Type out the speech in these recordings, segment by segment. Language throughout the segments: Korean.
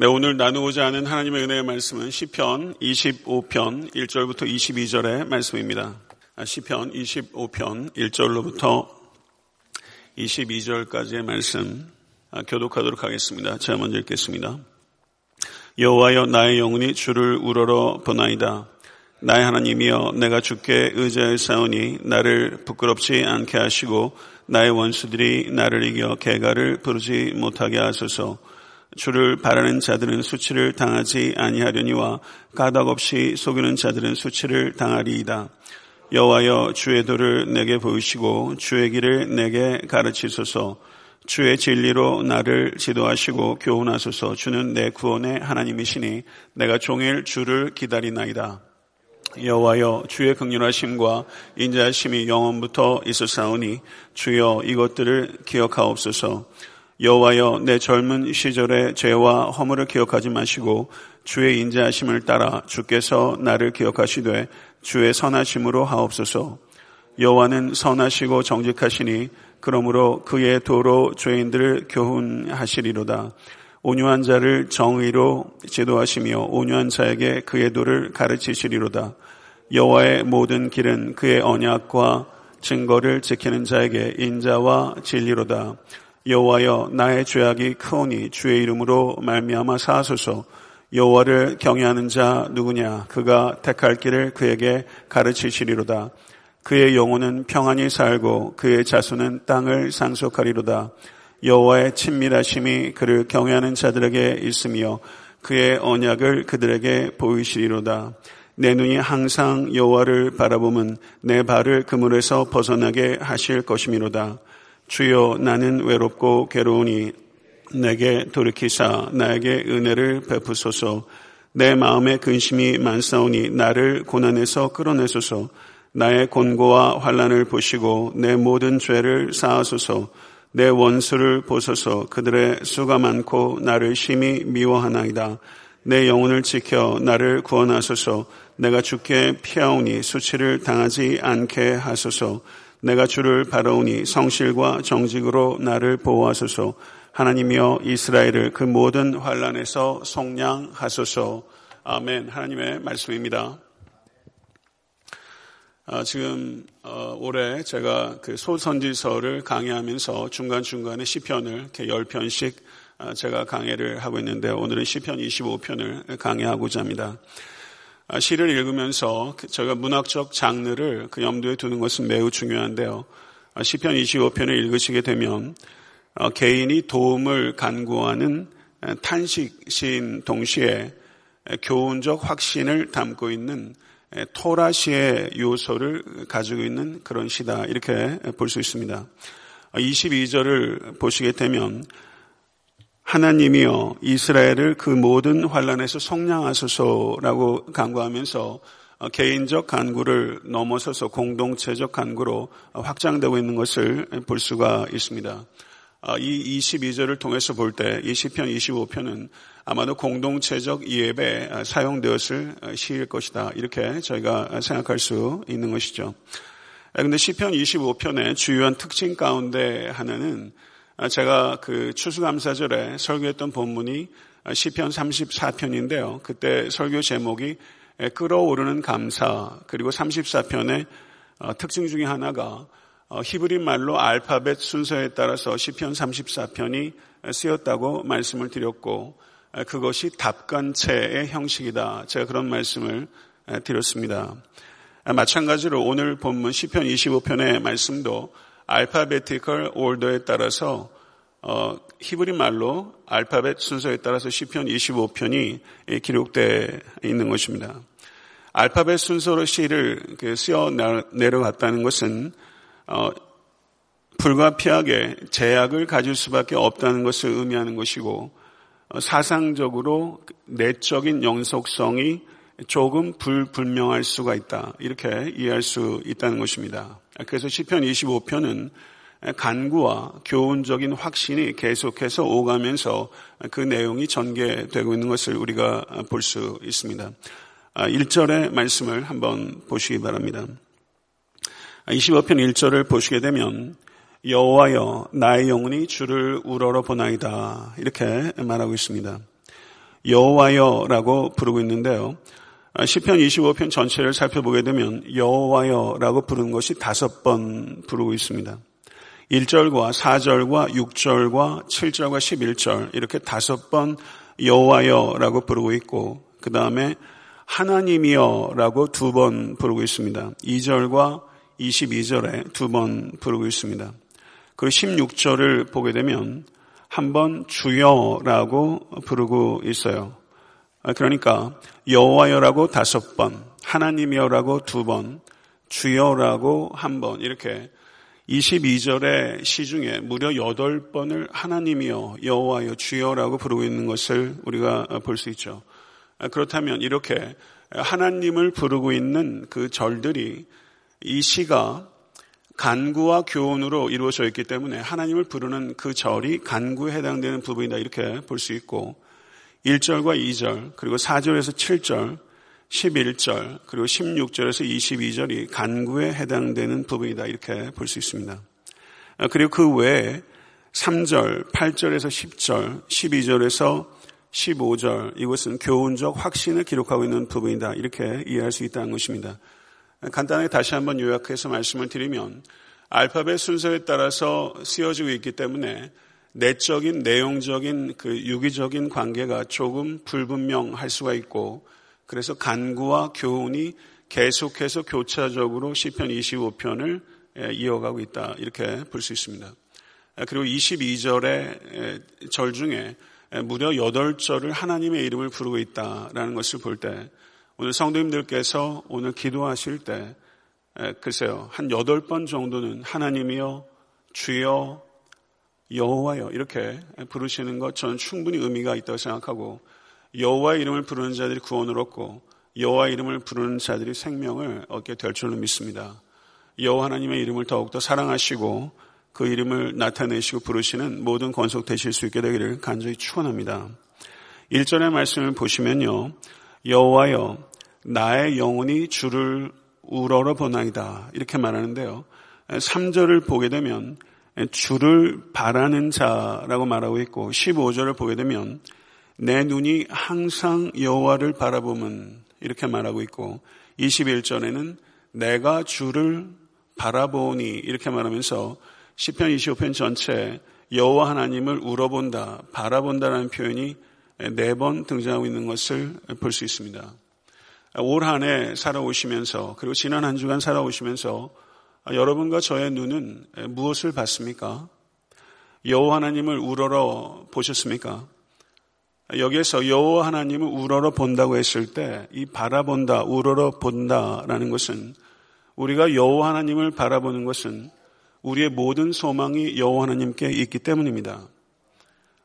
네, 오늘 나누고자 하는 하나님의 은혜의 말씀은 시편 25편 1절부터 22절의 말씀입니다. 시편 25편 1절로부터 22절까지의 말씀 교독하도록 하겠습니다. 제가 먼저 읽겠습니다. 여호와여 나의 영혼이 주를 우러러 보나이다. 나의 하나님이여 내가 주께 의지하사오니 나를 부끄럽지 않게 하시고 나의 원수들이 나를 이겨 개가를 부르지 못하게 하소서. 주를 바라는 자들은 수치를 당하지 아니하려니와 까닭없이 속이는 자들은 수치를 당하리이다. 여호와여 주의 도를 내게 보이시고 주의 길을 내게 가르치소서. 주의 진리로 나를 지도하시고 교훈하소서. 주는 내 구원의 하나님이시니 내가 종일 주를 기다리나이다. 여호와여 주의 긍휼하심과 인자하심이 영원부터 있으사오니 주여 이것들을 기억하옵소서. 여호와여 내 젊은 시절의 죄와 허물을 기억하지 마시고 주의 인자하심을 따라 주께서 나를 기억하시되 주의 선하심으로 하옵소서. 여호와는 선하시고 정직하시니 그러므로 그의 도로 죄인들을 교훈하시리로다. 온유한 자를 정의로 지도하시며 온유한 자에게 그의 도를 가르치시리로다. 여호와의 모든 길은 그의 언약과 증거를 지키는 자에게 인자와 진리로다. 여호와여 나의 죄악이 크오니 주의 이름으로 말미암아 사하소서. 여호와를 경외하는 자 누구냐? 그가 택할 길을 그에게 가르치시리로다. 그의 영혼은 평안히 살고 그의 자손은 땅을 상속하리로다. 여호와의 친밀하심이 그를 경외하는 자들에게 있으며 그의 언약을 그들에게 보이시리로다. 내 눈이 항상 여호와를 바라보면 내 발을 그물에서 벗어나게 하실 것이미로다. 주여 나는 외롭고 괴로우니 내게 돌이키사 나에게 은혜를 베푸소서. 내 마음에 근심이 많사오니 나를 고난에서 끌어내소서. 나의 곤고와 환난을 보시고 내 모든 죄를 사하소서. 내 원수를 보소서. 그들의 수가 많고 나를 심히 미워하나이다. 내 영혼을 지켜 나를 구원하소서. 내가 주께 피하오니 수치를 당하지 않게 하소서. 내가 주를 바라오니 성실과 정직으로 나를 보호하소서. 하나님이여 이스라엘을 그 모든 환난에서 속량하소서. 아멘. 하나님의 말씀입니다. 지금 올해 제가 그 소선지서를 강의하면서 중간중간에 시편을 이렇게 10편씩 제가 강의를 하고 있는데 오늘은 시편 25편을 강의하고자 합니다. 시를 읽으면서 제가 문학적 장르를 그 염두에 두는 것은 매우 중요한데요. 시편 25편을 읽으시게 되면 개인이 도움을 간구하는 탄식시인 동시에 교훈적 확신을 담고 있는 토라시의 요소를 가지고 있는 그런 시다 이렇게 볼 수 있습니다. 22절을 보시게 되면 하나님이여 이스라엘을 그 모든 환난에서 속량하소서라고 간구하면서 개인적 간구를 넘어서서 공동체적 간구로 확장되고 있는 것을 볼 수가 있습니다. 이 22절을 통해서 볼 때 이 시편 25편은 아마도 공동체적 예배에 사용되었을 시일 것이다 이렇게 저희가 생각할 수 있는 것이죠. 그런데 시편 25편의 주요한 특징 가운데 하나는 제가 그 추수감사절에 설교했던 본문이 시편 34편인데요. 그때 설교 제목이 끌어오르는 감사 그리고 34편의 특징 중에 하나가 히브리 말로 알파벳 순서에 따라서 시편 34편이 쓰였다고 말씀을 드렸고 그것이 답간체의 형식이다. 제가 그런 말씀을 드렸습니다. 마찬가지로 오늘 본문 시편 25편의 말씀도 알파베티컬 올더에 따라서 히브리 말로 알파벳 순서에 따라서 시편 25편이 기록되어 있는 것입니다. 알파벳 순서로 시를 쓰여 내려갔다는 것은 불가피하게 제약을 가질 수밖에 없다는 것을 의미하는 것이고 사상적으로 내적인 연속성이 조금 불분명할 수가 있다 이렇게 이해할 수 있다는 것입니다. 그래서 시편 25편은 간구와 교훈적인 확신이 계속해서 오가면서 그 내용이 전개되고 있는 것을 우리가 볼 수 있습니다. 1절의 말씀을 한번 보시기 바랍니다. 25편 1절을 보시게 되면 여호와여 나의 영혼이 주를 우러러 보나이다 이렇게 말하고 있습니다. 여호와여라고 부르고 있는데요. 시편 25편 전체를 살펴보게 되면 여호와여라고 부르는 것이 5번 부르고 있습니다. 1절과 4절과 6절과 7절과 11절 이렇게 5번 여호와여라고 부르고 있고 그 다음에 하나님이여라고 2번 부르고 있습니다. 2절과 22절에 2번 부르고 있습니다. 그리고 16절을 보게 되면 한번 주여라고 부르고 있어요. 그러니까 여호와여라고 5번, 하나님이여라고 2번, 주여라고 1번 이렇게 22절의 시 중에 무려 8번을 하나님이여, 여호와여, 주여라고 부르고 있는 것을 우리가 볼 수 있죠. 그렇다면 이렇게 하나님을 부르고 있는 그 절들이 이 시가 간구와 교훈으로 이루어져 있기 때문에 하나님을 부르는 그 절이 간구에 해당되는 부분이다 이렇게 볼 수 있고 1절과 2절 그리고 4절에서 7절 11절 그리고 16절에서 22절이 간구에 해당되는 부분이다 이렇게 볼 수 있습니다. 그리고 그 외에 3절, 8절에서 10절, 12절에서 15절 이것은 교훈적 확신을 기록하고 있는 부분이다 이렇게 이해할 수 있다는 것입니다. 간단하게 다시 한번 요약해서 말씀을 드리면 알파벳 순서에 따라서 쓰여지고 있기 때문에 내적인, 내용적인, 그 유기적인 관계가 조금 불분명할 수가 있고 그래서 간구와 교훈이 계속해서 교차적으로 시편 25편을 이어가고 있다 이렇게 볼 수 있습니다. 그리고 22절의 절 중에 무려 8절을 하나님의 이름을 부르고 있다라는 것을 볼 때 오늘 성도님들께서 오늘 기도하실 때 글쎄요 한 8번 정도는 하나님이여, 주여, 여호와여 이렇게 부르시는 것 저는 충분히 의미가 있다고 생각하고 여호와의 이름을 부르는 자들이 구원을 얻고 여호와의 이름을 부르는 자들이 생명을 얻게 될 줄로 믿습니다. 여호와 하나님의 이름을 더욱더 사랑하시고 그 이름을 나타내시고 부르시는 모든 권속되실 수 있게 되기를 간절히 축원합니다. 1절의 말씀을 보시면요. 여호와여 나의 영혼이 주를 우러러보나이다 이렇게 말하는데요. 3절을 보게 되면 주를 바라는 자라고 말하고 있고 15절을 보게 되면 내 눈이 항상 여호와를 바라보면 이렇게 말하고 있고 21절에는 내가 주를 바라보니 이렇게 말하면서 시편 25편 전체에 여호와 하나님을 우러본다, 바라본다라는 표현이 4번 등장하고 있는 것을 볼 수 있습니다. 올 한 해 살아오시면서 그리고 지난 한 주간 살아오시면서 여러분과 저의 눈은 무엇을 봤습니까? 여호와 하나님을 우러러 보셨습니까? 여기에서 여호와 하나님을 우러러 본다고 했을 때 이 바라본다, 우러러 본다라는 것은 우리가 여호와 하나님을 바라보는 것은 우리의 모든 소망이 여호와 하나님께 있기 때문입니다.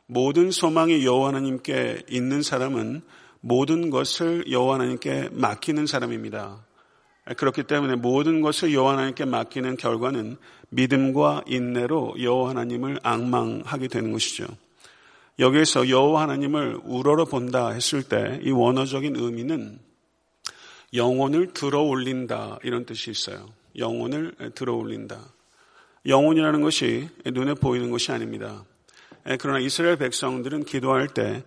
모든 소망이 여호와 하나님께 있는 사람은 모든 것을 여호와 하나님께 맡기는 사람입니다. 그렇기 때문에 모든 것을 여호와 하나님께 맡기는 결과는 믿음과 인내로 여호와 하나님을 앙망하게 되는 것이죠. 여기에서 여호와 하나님을 우러러 본다 했을 때 이 원어적인 의미는 영혼을 들어 올린다 이런 뜻이 있어요. 영혼을 들어 올린다. 영혼이라는 것이 눈에 보이는 것이 아닙니다. 그러나 이스라엘 백성들은 기도할 때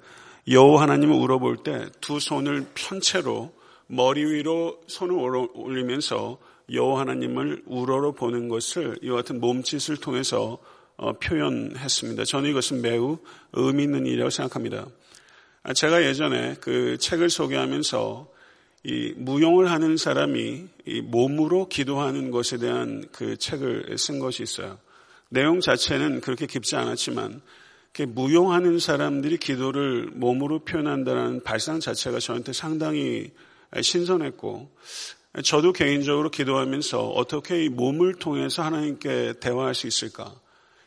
여호와 하나님을 우러볼 때 두 손을 편 채로 머리 위로 손을 올리면서 여호와 하나님을 우러러 보는 것을 이와 같은 몸짓을 통해서 표현했습니다. 저는 이것은 매우 의미 있는 일이라고 생각합니다. 제가 예전에 그 책을 소개하면서 이 무용을 하는 사람이 이 몸으로 기도하는 것에 대한 그 책을 쓴 것이 있어요. 내용 자체는 그렇게 깊지 않았지만 무용하는 사람들이 기도를 몸으로 표현한다는 발상 자체가 저한테 상당히 신선했고 저도 개인적으로 기도하면서 어떻게 이 몸을 통해서 하나님께 대화할 수 있을까.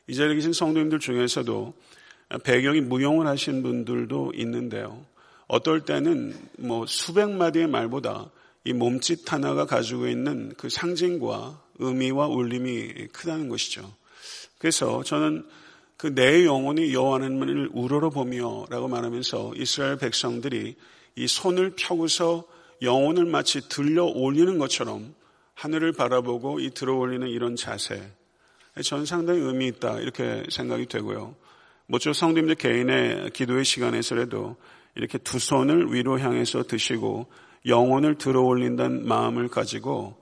이 자리에 계신 성도님들 중에서도 배경이 무용을 하신 분들도 있는데요. 어떨 때는 뭐 수백 마디의 말보다 이 몸짓 하나가 가지고 있는 그 상징과 의미와 울림이 크다는 것이죠. 그래서 저는 그 내 영혼이 여호와 하나님을 우러러 보며 라고 말하면서 이스라엘 백성들이 이 손을 펴고서 영혼을 마치 들려 올리는 것처럼 하늘을 바라보고 이 들어 올리는 이런 자세 저는 상당히 의미 있다 이렇게 생각이 되고요. 모쪼 성도님들 개인의 기도의 시간에서라도 이렇게 두 손을 위로 향해서 드시고 영혼을 들어올린다는 마음을 가지고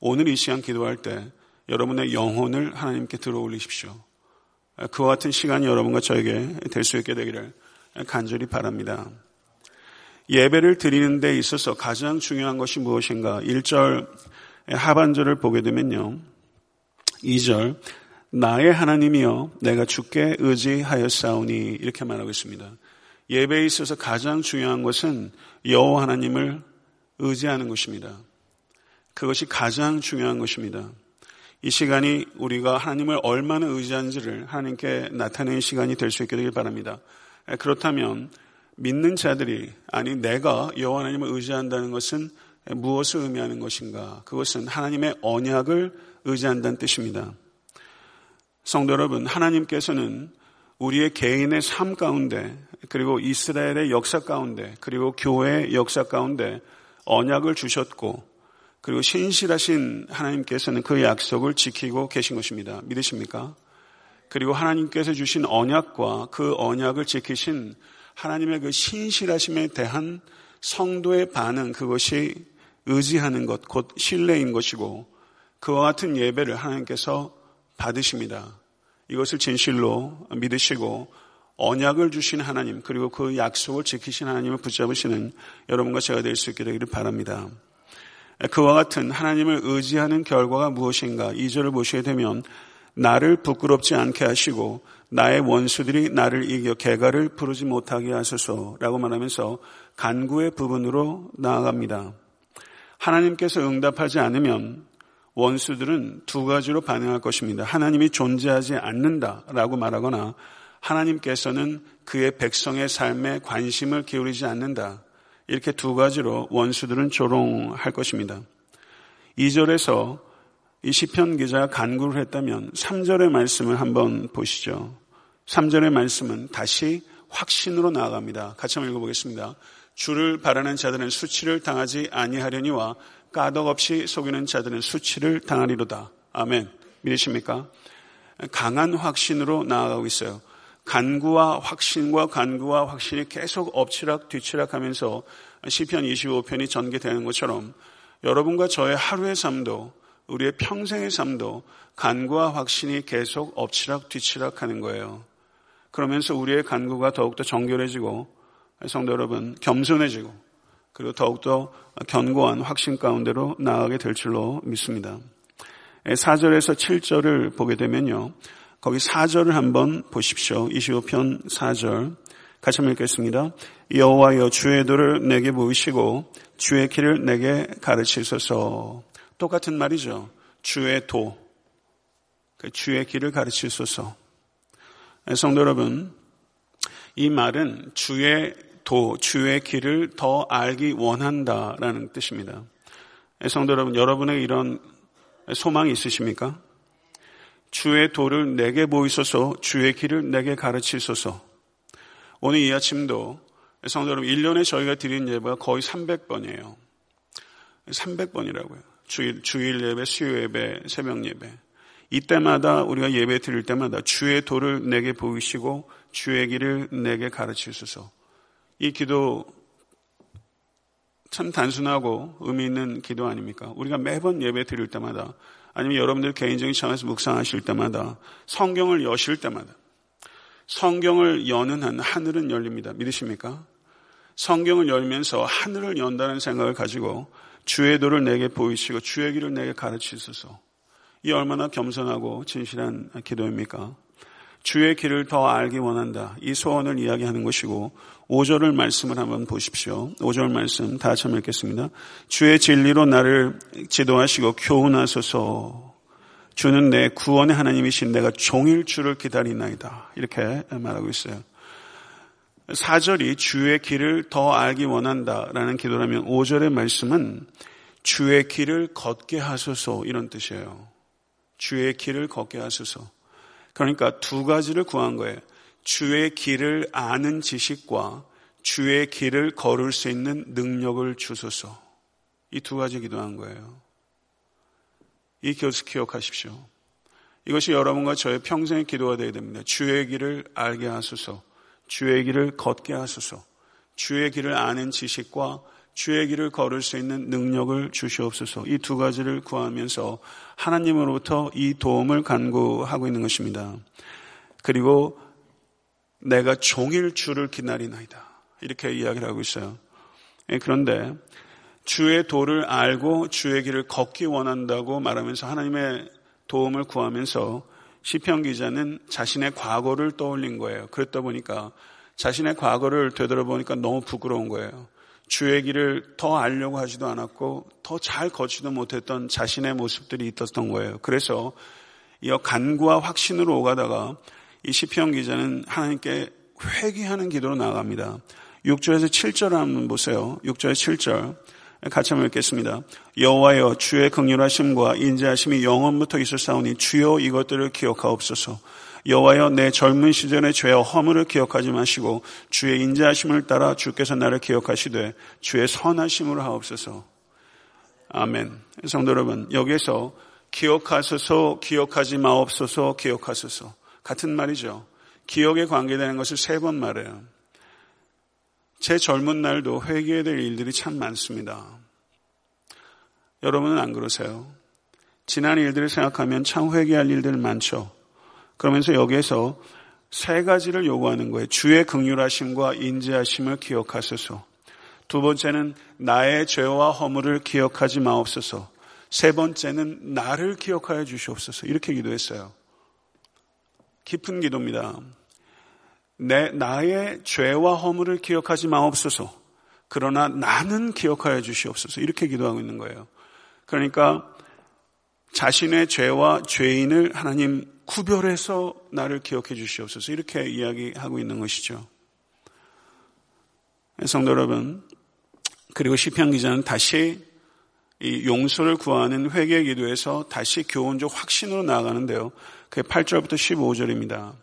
오늘 이 시간 기도할 때 여러분의 영혼을 하나님께 들어올리십시오. 그와 같은 시간이 여러분과 저에게 될 수 있게 되기를 간절히 바랍니다. 예배를 드리는 데 있어서 가장 중요한 것이 무엇인가? 1절 하반절을 보게 되면요. 2절 나의 하나님이여 내가 주께 의지하였사오니 이렇게 말하고 있습니다. 예배에 있어서 가장 중요한 것은 여호와 하나님을 의지하는 것입니다. 그것이 가장 중요한 것입니다. 이 시간이 우리가 하나님을 얼마나 의지하는지를 하나님께 나타내는 시간이 될 수 있게 되길 바랍니다. 그렇다면 믿는 자들이 아니 내가 여호와 하나님을 의지한다는 것은 무엇을 의미하는 것인가? 그것은 하나님의 언약을 의지한다는 뜻입니다. 성도 여러분, 하나님께서는 우리의 개인의 삶 가운데 그리고 이스라엘의 역사 가운데 그리고 교회의 역사 가운데 언약을 주셨고 그리고 신실하신 하나님께서는 그 약속을 지키고 계신 것입니다. 믿으십니까? 그리고 하나님께서 주신 언약과 그 언약을 지키신 하나님의 그 신실하심에 대한 성도의 반응, 그것이 의지하는 것, 곧 신뢰인 것이고 그와 같은 예배를 하나님께서 받으십니다. 이것을 진실로 믿으시고 언약을 주신 하나님 그리고 그 약속을 지키신 하나님을 붙잡으시는 여러분과 제가 될 수 있게 되기를 바랍니다. 그와 같은 하나님을 의지하는 결과가 무엇인가? 2절을 보시게 되면 나를 부끄럽지 않게 하시고 나의 원수들이 나를 이겨 개가를 부르지 못하게 하소서라고 말하면서 간구의 부분으로 나아갑니다. 하나님께서 응답하지 않으면 원수들은 두 가지로 반응할 것입니다. 하나님이 존재하지 않는다라고 말하거나 하나님께서는 그의 백성의 삶에 관심을 기울이지 않는다. 이렇게 두 가지로 원수들은 조롱할 것입니다. 2절에서 이 시편 기자가 간구를 했다면 3절의 말씀을 한번 보시죠. 3절의 말씀은 다시 확신으로 나아갑니다. 같이 한번 읽어보겠습니다. 주를 바라는 자들은 수치를 당하지 아니하려니와 까덕없이 속이는 자들은 수치를 당하리로다. 아멘. 믿으십니까? 강한 확신으로 나아가고 있어요. 간구와 확신이 계속 엎치락 뒤치락 하면서 시편 25편이 전개되는 것처럼 여러분과 저의 하루의 삶도 우리의 평생의 삶도 간구와 확신이 계속 엎치락 뒤치락 하는 거예요. 그러면서 우리의 간구가 더욱더 정결해지고 성도 여러분 겸손해지고 그리고 더욱더 견고한 확신 가운데로 나아가게 될 줄로 믿습니다. 4절에서 7절을 보게 되면요. 거기 4절을 한번 보십시오. 25편 4절 같이 한번 읽겠습니다. 여호와여 주의 도를 내게 보이시고 주의 길을 내게 가르치소서. 똑같은 말이죠. 주의 도, 주의 길을 가르치소서. 성도 여러분, 이 말은 주의 도, 주의 길을 더 알기 원한다라는 뜻입니다. 성도 여러분, 여러분에게 이런 소망이 있으십니까? 주의 도를 내게 보이소서, 주의 길을 내게 가르치소서. 오늘 이 아침도 성도 여러분, 1년에 저희가 드린 예배가 거의 300번이에요. 300번이라고요. 주일 예배, 수요 예배, 새벽 예배. 이때마다 우리가 예배 드릴 때마다 주의 도를 내게 보이시고 주의 길을 내게 가르치소서. 이 기도 참 단순하고 의미 있는 기도 아닙니까? 우리가 매번 예배 드릴 때마다 아니면 여러분들 개인적인 시간에서 묵상하실 때마다 성경을 여실 때마다 성경을 여는 한 하늘은 열립니다. 믿으십니까? 성경을 열면서 하늘을 연다는 생각을 가지고 주의 도를 내게 보이시고 주의 길을 내게 가르치소서. 이 얼마나 겸손하고 진실한 기도입니까? 주의 길을 더 알기 원한다. 이 소원을 이야기하는 것이고 5절을 말씀을 한번 보십시오. 5절 말씀 다 같이 읽겠습니다. 주의 진리로 나를 지도하시고 교훈하소서. 주는 내 구원의 하나님이신 내가 종일 주를 기다리나이다. 이렇게 말하고 있어요. 4절이 주의 길을 더 알기 원한다라는 기도라면 5절의 말씀은 주의 길을 걷게 하소서 이런 뜻이에요. 주의 길을 걷게 하소서. 그러니까 두 가지를 구한 거예요. 주의 길을 아는 지식과 주의 길을 걸을 수 있는 능력을 주소서. 이 두 가지 기도한 거예요. 이 교수 기억하십시오. 이것이 여러분과 저의 평생의 기도가 되어야 됩니다. 주의 길을 알게 하소서. 주의 길을 걷게 하소서. 주의 길을 아는 지식과 주의 길을 걸을 수 있는 능력을 주시옵소서. 이 두 가지를 구하면서 하나님으로부터 이 도움을 간구하고 있는 것입니다. 그리고 내가 종일 주를 기다리나이다 이렇게 이야기를 하고 있어요. 그런데 주의 도를 알고 주의 길을 걷기 원한다고 말하면서 하나님의 도움을 구하면서 시편 기자는 자신의 과거를 떠올린 거예요. 그랬다 보니까 자신의 과거를 되돌아보니까 너무 부끄러운 거예요. 주의 길을 더 알려고 하지도 않았고 더 잘 걷지도 못했던 자신의 모습들이 있었던 거예요. 그래서 이어 간구와 확신으로 오가다가 이 시편 기자는 하나님께 회개하는 기도로 나아갑니다. 6절에서 7절을 한번 보세요. 6절에 7절 같이 한번 읽겠습니다. 여호와여 주의 긍휼하심과 인자하심이 영원부터 있었사오니 주여 이것들을 기억하옵소서. 여호와여 내 젊은 시절의 죄와 허물을 기억하지 마시고 주의 인자하심을 따라 주께서 나를 기억하시되 주의 선하심으로 하옵소서. 아멘. 성도 여러분, 여기에서 기억하소서, 기억하지 마옵소서, 기억하소서 같은 말이죠. 기억에 관계되는 것을 세 번 말해요. 제 젊은 날도 회개될 일들이 참 많습니다. 여러분은 안 그러세요? 지난 일들을 생각하면 참 회개할 일들 많죠. 그러면서 여기에서 세 가지를 요구하는 거예요. 주의 긍휼하심과 인자하심을 기억하소서. 두 번째는 나의 죄와 허물을 기억하지 마옵소서. 세 번째는 나를 기억하여 주시옵소서. 이렇게 기도했어요. 깊은 기도입니다. 나의 죄와 허물을 기억하지 마옵소서. 그러나 나는 기억하여 주시옵소서. 이렇게 기도하고 있는 거예요. 그러니까 자신의 죄와 죄인을 하나님 구별해서 나를 기억해 주시옵소서. 이렇게 이야기하고 있는 것이죠. 성도 여러분, 그리고 시편 기자는 다시 이 용서를 구하는 회개 기도에서 다시 교훈적 확신으로 나아가는데요. 그게 8절부터 15절입니다.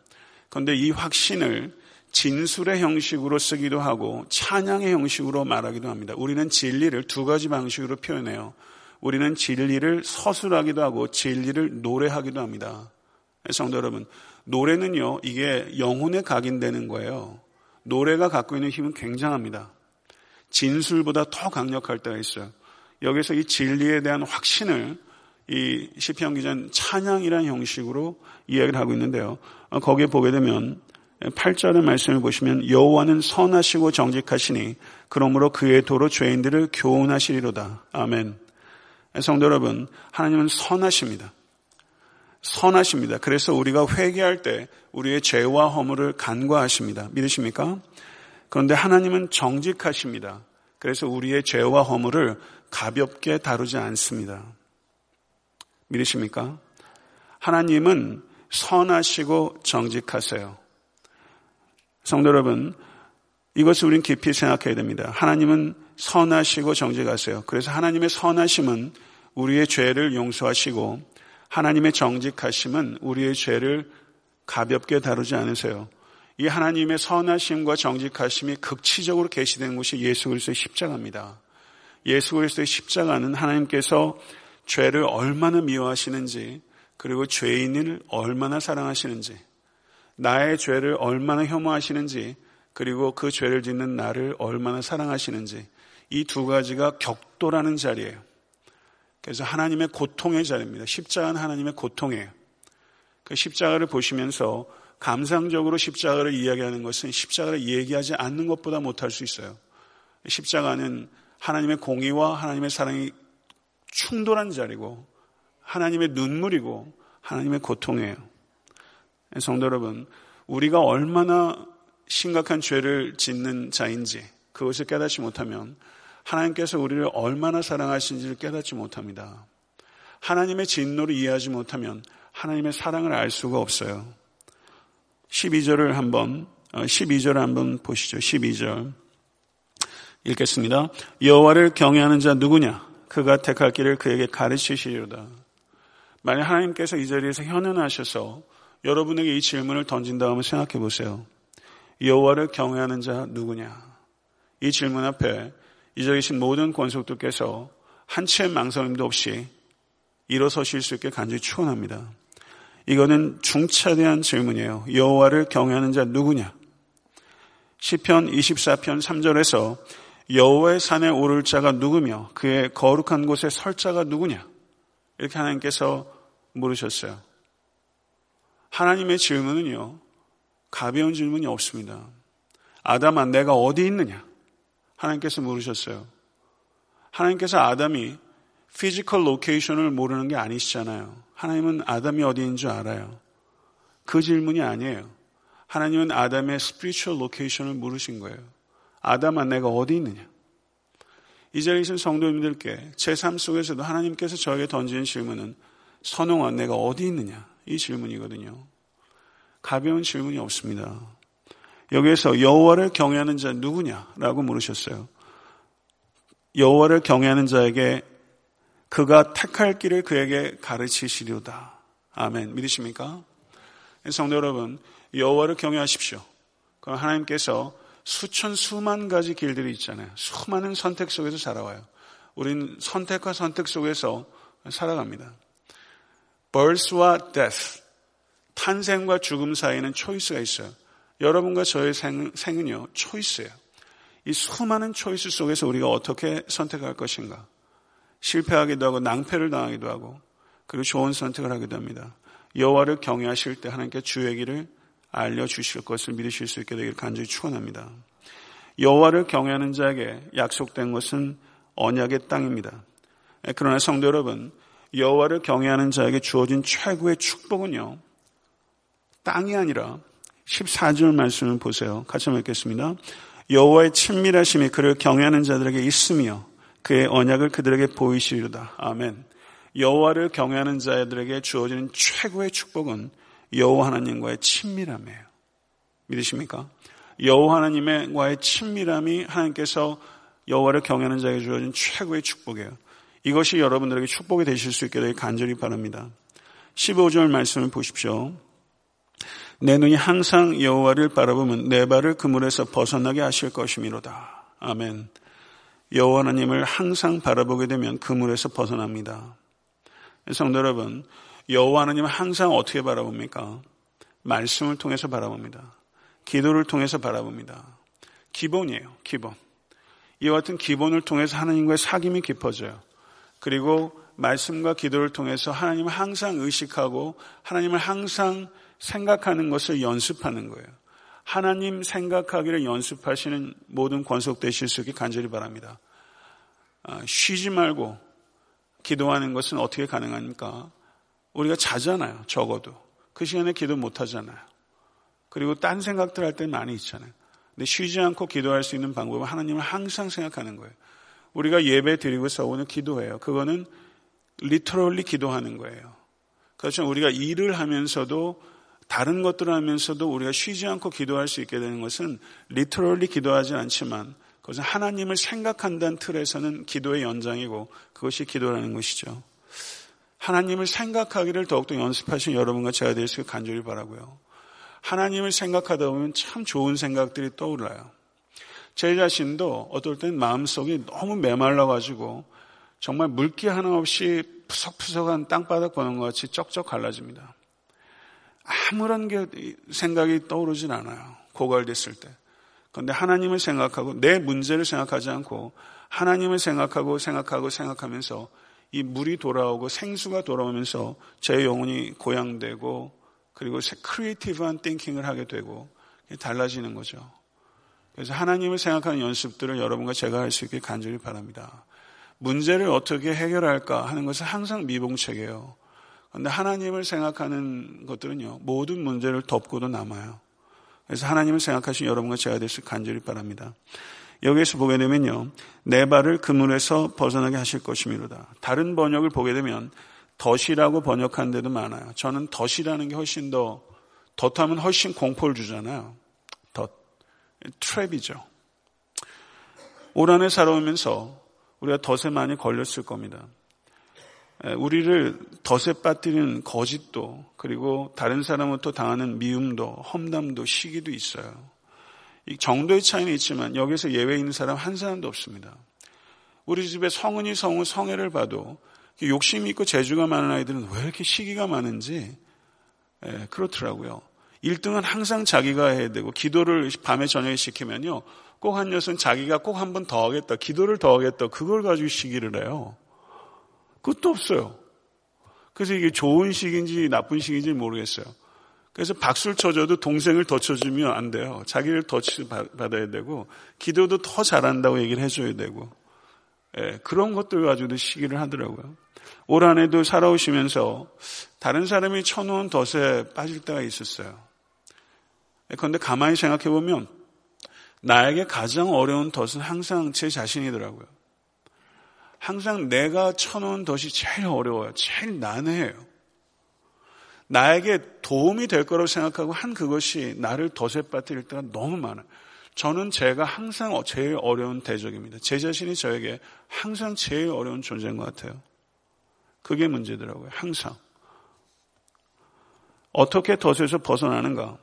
그런데 이 확신을 진술의 형식으로 쓰기도 하고 찬양의 형식으로 말하기도 합니다. 우리는 진리를 두 가지 방식으로 표현해요. 우리는 진리를 서술하기도 하고 진리를 노래하기도 합니다. 성도 여러분, 노래는요, 이게 영혼에 각인되는 거예요. 노래가 갖고 있는 힘은 굉장합니다. 진술보다 더 강력할 때가 있어요. 여기서 이 진리에 대한 확신을 이 시편 기자는 찬양이라는 형식으로 이야기를 하고 있는데요. 거기에 보게 되면 8절의 말씀을 보시면 여호와는 선하시고 정직하시니 그러므로 그의 도로 죄인들을 교훈하시리로다. 아멘. 성도 여러분, 하나님은 선하십니다. 선하십니다. 그래서 우리가 회개할 때 우리의 죄와 허물을 간과하십니다. 믿으십니까? 그런데 하나님은 정직하십니다. 그래서 우리의 죄와 허물을 가볍게 다루지 않습니다. 믿으십니까? 하나님은 선하시고 정직하세요. 성도 여러분, 이것을 우린 깊이 생각해야 됩니다. 하나님은 선하시고 정직하세요. 그래서 하나님의 선하심은 우리의 죄를 용서하시고 하나님의 정직하심은 우리의 죄를 가볍게 다루지 않으세요. 이 하나님의 선하심과 정직하심이 극치적으로 계시된 곳이 예수 그리스도의 십자가입니다. 예수 그리스도의 십자가는 하나님께서 죄를 얼마나 미워하시는지 그리고 죄인을 얼마나 사랑하시는지 나의 죄를 얼마나 혐오하시는지 그리고 그 죄를 짓는 나를 얼마나 사랑하시는지 이 두 가지가 격돌하는 자리예요. 그래서 하나님의 고통의 자리입니다. 십자가는 하나님의 고통이에요. 그 십자가를 보시면서 감상적으로 십자가를 이야기하는 것은 십자가를 얘기하지 않는 것보다 못할 수 있어요. 십자가는 하나님의 공의와 하나님의 사랑이 충돌한 자리고 하나님의 눈물이고 하나님의 고통이에요. 성도 여러분, 우리가 얼마나 심각한 죄를 짓는 자인지 그것을 깨닫지 못하면 하나님께서 우리를 얼마나 사랑하신지를 깨닫지 못합니다. 하나님의 진노를 이해하지 못하면 하나님의 사랑을 알 수가 없어요. 12절을 한번 보시죠. 12절 읽겠습니다. 여호와를 경외하는 자 누구냐? 그가 택할 길을 그에게 가르치시리로다. 만약 하나님께서 이 자리에서 현현하셔서 여러분에게 이 질문을 던진 다음에 생각해 보세요. 여호와를 경외하는 자 누구냐? 이 질문 앞에 이 자리에 계신 모든 권속들께서 한치의 망설임도 없이 일어서실 수 있게 간절히 축원합니다. 이거는 중차대한 질문이에요. 여호와를 경외하는 자 누구냐? 시편 24편 3절에서 여호와의 산에 오를 자가 누구며 그의 거룩한 곳에 설 자가 누구냐 이렇게 하나님께서 물으셨어요. 하나님의 질문은요, 가벼운 질문이 없습니다. 아담아, 내가 어디 있느냐? 하나님께서 물으셨어요. 하나님께서 아담이 피지컬 로케이션을 모르는 게 아니시잖아요. 하나님은 아담이 어디인 줄 알아요. 그 질문이 아니에요. 하나님은 아담의 스피리추얼 로케이션을 물으신 거예요. 아담아, 내가 어디 있느냐? 이 자리에 계신 성도님들께 제 삶 속에서도 하나님께서 저에게 던지는 질문은 선홍아, 내가 어디 있느냐? 이 질문이거든요. 가벼운 질문이 없습니다. 여기에서 여호와를 경외하는 자 누구냐라고 물으셨어요. 여호와를 경외하는 자에게 그가 택할 길을 그에게 가르치시리로다. 아멘. 믿으십니까? 성도 여러분, 여호와를 경외하십시오. 그럼 하나님께서 수천 수만 가지 길들이 있잖아요. 수많은 선택 속에서 살아와요. 우린 선택과 선택 속에서 살아갑니다. birth와 death, 탄생과 죽음 사이에는 초이스가 있어요. 여러분과 저의 생은요 초이스예요. 이 수많은 초이스 속에서 우리가 어떻게 선택할 것인가. 실패하기도 하고 낭패를 당하기도 하고 그리고 좋은 선택을 하기도 합니다. 여호와를 경외하실 때 하나님께 주의 길을 알려주실 것을 믿으실 수 있게 되기를 간절히 축원합니다. 여호와를 경외하는 자에게 약속된 것은 언약의 땅입니다. 그러나 성도 여러분, 여호와를 경외하는 자에게 주어진 최고의 축복은요, 땅이 아니라 14절 말씀을 보세요. 같이 한번 읽겠습니다. 여호와의 친밀하심이 그를 경외하는 자들에게 있으며 그의 언약을 그들에게 보이시리로다. 아멘. 여호와를 경외하는 자들에게 주어지는 최고의 축복은 여호와 하나님과의 친밀함이에요. 믿으십니까? 여호와 하나님과의 친밀함이 하나님께서 여호와를 경외하는 자에게 주어진 최고의 축복이에요. 이것이 여러분들에게 축복이 되실 수 있게 되길 간절히 바랍니다. 15절 말씀을 보십시오. 내 눈이 항상 여호와를 바라보면 내 발을 그물에서 벗어나게 하실 것이미로다. 아멘. 여호와 하나님을 항상 바라보게 되면 그물에서 벗어납니다. 성도 여러분, 여호와 하나님은 항상 어떻게 바라봅니까? 말씀을 통해서 바라봅니다. 기도를 통해서 바라봅니다. 기본이에요, 기본. 이와 같은 기본을 통해서 하나님과의 사귐이 깊어져요. 그리고 말씀과 기도를 통해서 하나님을 항상 의식하고 하나님을 항상 생각하는 것을 연습하는 거예요. 하나님 생각하기를 연습하시는 모든 권속 되실 수 있게 간절히 바랍니다. 쉬지 말고 기도하는 것은 어떻게 가능합니까? 우리가 자잖아요, 적어도. 그 시간에 기도 못 하잖아요. 그리고 딴 생각들 할 때 많이 있잖아요. 근데 쉬지 않고 기도할 수 있는 방법은 하나님을 항상 생각하는 거예요. 우리가 예배 드리고서 오늘 기도해요. 그거는 리터럴리 기도하는 거예요. 그렇죠. 우리가 일을 하면서도 다른 것들을 하면서도 우리가 쉬지 않고 기도할 수 있게 되는 것은 리터럴리 기도하지 않지만 그것은 하나님을 생각한다는 틀에서는 기도의 연장이고 그것이 기도라는 것이죠. 하나님을 생각하기를 더욱더 연습하신 여러분과 제가 될 수 있게 간절히 바라고요. 하나님을 생각하다 보면 참 좋은 생각들이 떠올라요. 제 자신도 어떨 땐 마음속이 너무 메말라가지고 정말 물기 하나 없이 푸석푸석한 땅바닥 보는 것 같이 쩍쩍 갈라집니다. 아무런 게 생각이 떠오르진 않아요. 고갈됐을 때. 그런데 하나님을 생각하고 내 문제를 생각하지 않고 하나님을 생각하면서 이 물이 돌아오고 생수가 돌아오면서 제 영혼이 고양되고 그리고 크리에이티브한 띵킹을 하게 되고 달라지는 거죠. 그래서 하나님을 생각하는 연습들을 여러분과 제가 할 수 있게 간절히 바랍니다. 문제를 어떻게 해결할까 하는 것은 항상 미봉책이에요. 그런데 하나님을 생각하는 것들은요, 모든 문제를 덮고도 남아요. 그래서 하나님을 생각하신 여러분과 제가 될 수 간절히 바랍니다. 여기에서 보게 되면요, 내 발을 그물에서 벗어나게 하실 것이미로다. 다른 번역을 보게 되면 덫이라고 번역한 데도 많아요. 저는 덫이라는 게 훨씬 더, 덫하면 훨씬 공포를 주잖아요. 덫, 트랩이죠. 올 한 해 살아오면서 우리가 덫에 많이 걸렸을 겁니다. 우리를 덫에 빠뜨리는 거짓도 그리고 다른 사람으로부터 당하는 미움도 험담도 시기도 있어요. 이 정도의 차이는 있지만 여기서 예외 있는 사람 한 사람도 없습니다. 우리 집에 성은이 성우 성애를 봐도 욕심이 있고 재주가 많은 아이들은 왜 이렇게 시기가 많은지 그렇더라고요. 1등은 항상 자기가 해야 되고, 기도를 밤에 저녁에 시키면요, 꼭 한 녀석은 자기가 꼭 한 번 더 하겠다, 기도를 더 하겠다, 그걸 가지고 시기를 해요. 끝도 없어요. 그래서 이게 좋은 시기인지 나쁜 시기인지 모르겠어요. 그래서 박수를 쳐줘도 동생을 더 쳐주면 안 돼요. 자기를 더 받아야 되고, 기도도 더 잘한다고 얘기를 해줘야 되고, 예, 그런 것들 가지고도 시기를 하더라고요. 올 한 해도 살아오시면서 다른 사람이 쳐놓은 덫에 빠질 때가 있었어요. 그런데 가만히 생각해보면 나에게 가장 어려운 덫은 항상 제 자신이더라고요. 항상 내가 쳐놓은 덫이 제일 어려워요. 제일 난해해요. 나에게 도움이 될 거라고 생각하고 한 그것이 나를 덫에 빠뜨릴 때가 너무 많아요. 저는 제가 항상 제일 어려운 대적입니다. 제 자신이 저에게 항상 제일 어려운 존재인 것 같아요. 그게 문제더라고요. 항상. 어떻게 덫에서 벗어나는가?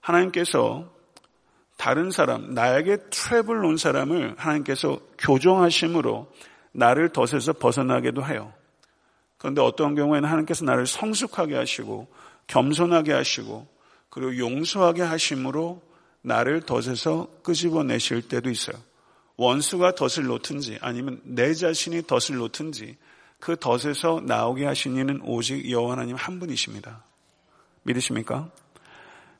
하나님께서 다른 사람, 나에게 트랩을 놓은 사람을 하나님께서 교정하심으로 나를 덫에서 벗어나게도 해요. 그런데 어떤 경우에는 하나님께서 나를 성숙하게 하시고 겸손하게 하시고 그리고 용서하게 하심으로 나를 덫에서 끄집어내실 때도 있어요. 원수가 덫을 놓든지 아니면 내 자신이 덫을 놓든지 그 덫에서 나오게 하신 이는 오직 여호와 하나님 한 분이십니다. 믿으십니까?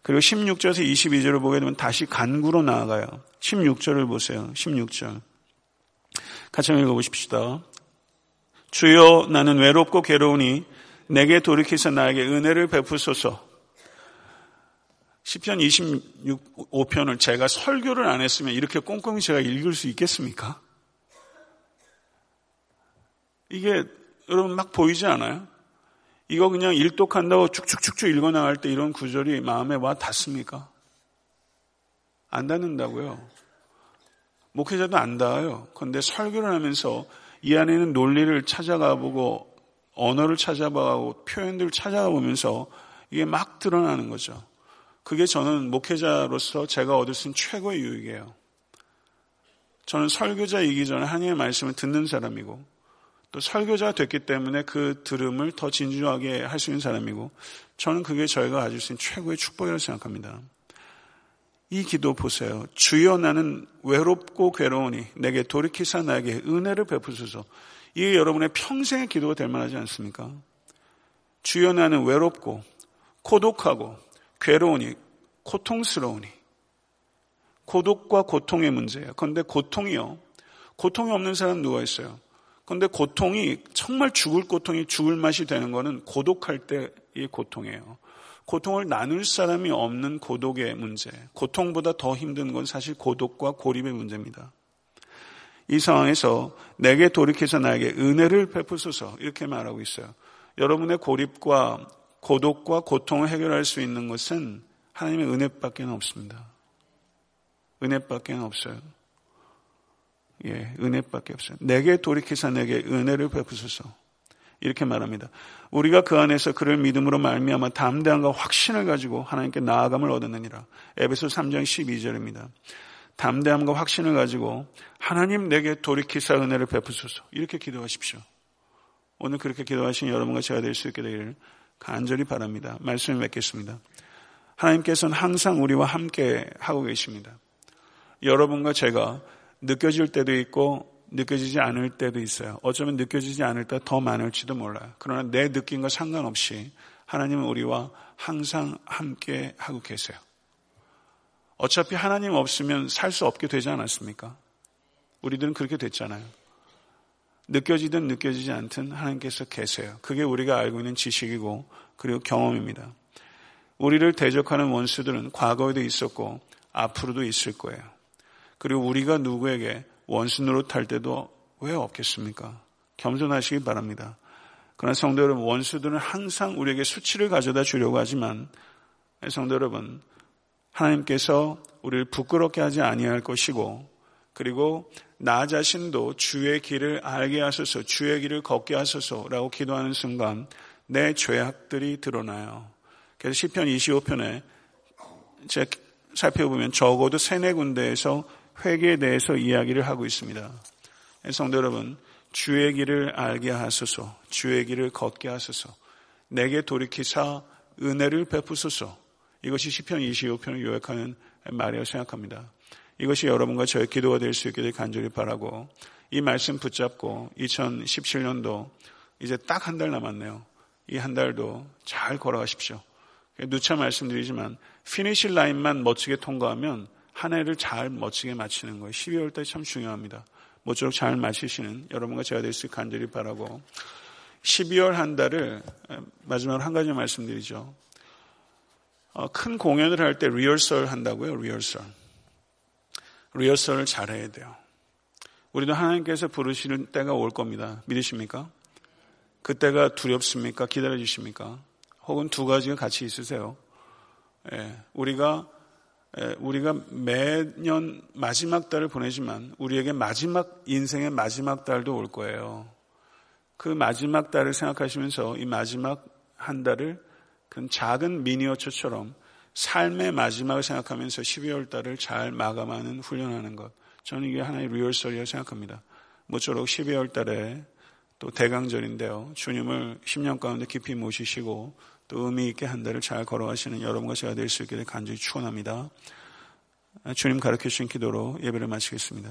그리고 16절에서 22절을 보게 되면 다시 간구로 나아가요. 16절을 보세요. 16절 같이 한번 읽어보십시다. 주여, 나는 외롭고 괴로우니 내게 돌이키사 나에게 은혜를 베푸소서. 시편 25편을 제가 설교를 안 했으면 이렇게 꼼꼼히 제가 읽을 수 있겠습니까? 이게 여러분 막 보이지 않아요? 이거 그냥 일독한다고 쭉쭉쭉쭉 읽어나갈 때 이런 구절이 마음에 와 닿습니까? 안 닿는다고요. 목회자도 안 닿아요. 그런데 설교를 하면서 이 안에는 논리를 찾아가 보고 언어를 찾아보고 표현들을 찾아가 보면서 이게 막 드러나는 거죠. 그게 저는 목회자로서 제가 얻을 수 있는 최고의 유익이에요. 저는 설교자이기 전에 하나님의 말씀을 듣는 사람이고 또 설교자가 됐기 때문에 그 들음을 더 진중하게 할 수 있는 사람이고 저는 그게 저희가 가질 수 있는 최고의 축복이라고 생각합니다. 이 기도 보세요. 주여, 나는 외롭고 괴로우니 내게 돌이키사 나에게 은혜를 베푸소서. 이게 여러분의 평생의 기도가 될 만하지 않습니까? 주여, 나는 외롭고 고독하고 괴로우니 고통스러우니. 고독과 고통의 문제예요. 그런데 고통이요, 고통이 없는 사람 누가 있어요? 그런데 고통이 정말 죽을 고통이 죽을 맛이 되는 거는 고독할 때의 고통이에요. 고통을 나눌 사람이 없는 고독의 문제. 고통보다 더 힘든 건 사실 고독과 고립의 문제입니다. 이 상황에서 내게 돌이켜서 나에게 은혜를 베푸소서 이렇게 말하고 있어요. 여러분의 고립과 고독과 고통을 해결할 수 있는 것은 하나님의 은혜밖에 없습니다. 은혜밖에 없어요. 예, 은혜밖에 없어요. 내게 돌이켜서 내게 은혜를 베푸소서. 이렇게 말합니다. 우리가 그 안에서 그를 믿음으로 말미암아 담대함과 확신을 가지고 하나님께 나아감을 얻었느니라. 에베소 3장 12절입니다. 담대함과 확신을 가지고 하나님 내게 돌이키사 은혜를 베푸소서. 이렇게 기도하십시오. 오늘 그렇게 기도하신 여러분과 제가 될 수 있게 되기를 간절히 바랍니다. 말씀을 맺겠습니다. 하나님께서는 항상 우리와 함께 하고 계십니다. 여러분과 제가 느껴질 때도 있고 느껴지지 않을 때도 있어요. 어쩌면 느껴지지 않을 때가 더 많을지도 몰라요. 그러나 내 느낌과 상관없이 하나님은 우리와 항상 함께 하고 계세요. 어차피 하나님 없으면 살 수 없게 되지 않았습니까? 우리들은 그렇게 됐잖아요. 느껴지든 느껴지지 않든 하나님께서 계세요. 그게 우리가 알고 있는 지식이고 그리고 경험입니다. 우리를 대적하는 원수들은 과거에도 있었고 앞으로도 있을 거예요. 그리고 우리가 누구에게 원수 노릇할 때도 왜 없겠습니까? 겸손하시기 바랍니다. 그러나 성도 여러분, 원수들은 항상 우리에게 수치를 가져다 주려고 하지만 성도 여러분, 하나님께서 우리를 부끄럽게 하지 아니할 것이고 그리고 나 자신도 주의 길을 알게 하소서, 주의 길을 걷게 하소서라고 기도하는 순간 내 죄악들이 드러나요. 그래서 시편 25편에 제가 살펴보면 적어도 3-4군데에서 회개에 대해서 이야기를 하고 있습니다. 성도 여러분, 주의 길을 알게 하소서, 주의 길을 걷게 하소서, 내게 돌이키사 은혜를 베푸소서, 이것이 시편 26편을 요약하는 말이라고 생각합니다. 이것이 여러분과 저의 기도가 될 수 있기를 간절히 바라고, 이 말씀 붙잡고 2017년도 이제 딱 한 달 남았네요. 이 한 달도 잘 걸어가십시오. 누차 말씀드리지만 피니시 라인만 멋지게 통과하면 한 해를 잘 멋지게 마치는 거예요. 12월 달이 참 중요합니다. 모쪼록 잘 마치시는 여러분과 제가 될 수 있기를 간절히 바라고, 12월 한 달을 마지막으로 한 가지 말씀드리죠. 큰 공연을 할 때 리허설 한다고요. 리허설을 잘해야 돼요. 우리도 하나님께서 부르시는 때가 올 겁니다. 믿으십니까? 그때가 두렵습니까? 기다려주십니까? 혹은 두 가지가 같이 있으세요? 예, 우리가 매년 마지막 달을 보내지만 우리에게 마지막 인생의 마지막 달도 올 거예요. 그 마지막 달을 생각하시면서 이 마지막 한 달을 그 작은 미니어처처럼 삶의 마지막을 생각하면서 12월 달을 잘 마감하는 훈련하는 것, 저는 이게 하나의 리허설이라고 생각합니다. 모쪼록 12월 달에 또 대강절인데요, 주님을 10년 가운데 깊이 모시시고 또 의미 있게 한 달을 잘 걸어가시는 여러분과 제가 될 수 있게 간절히 축원합니다. 주님 가르쳐주신 기도로 예배를 마치겠습니다.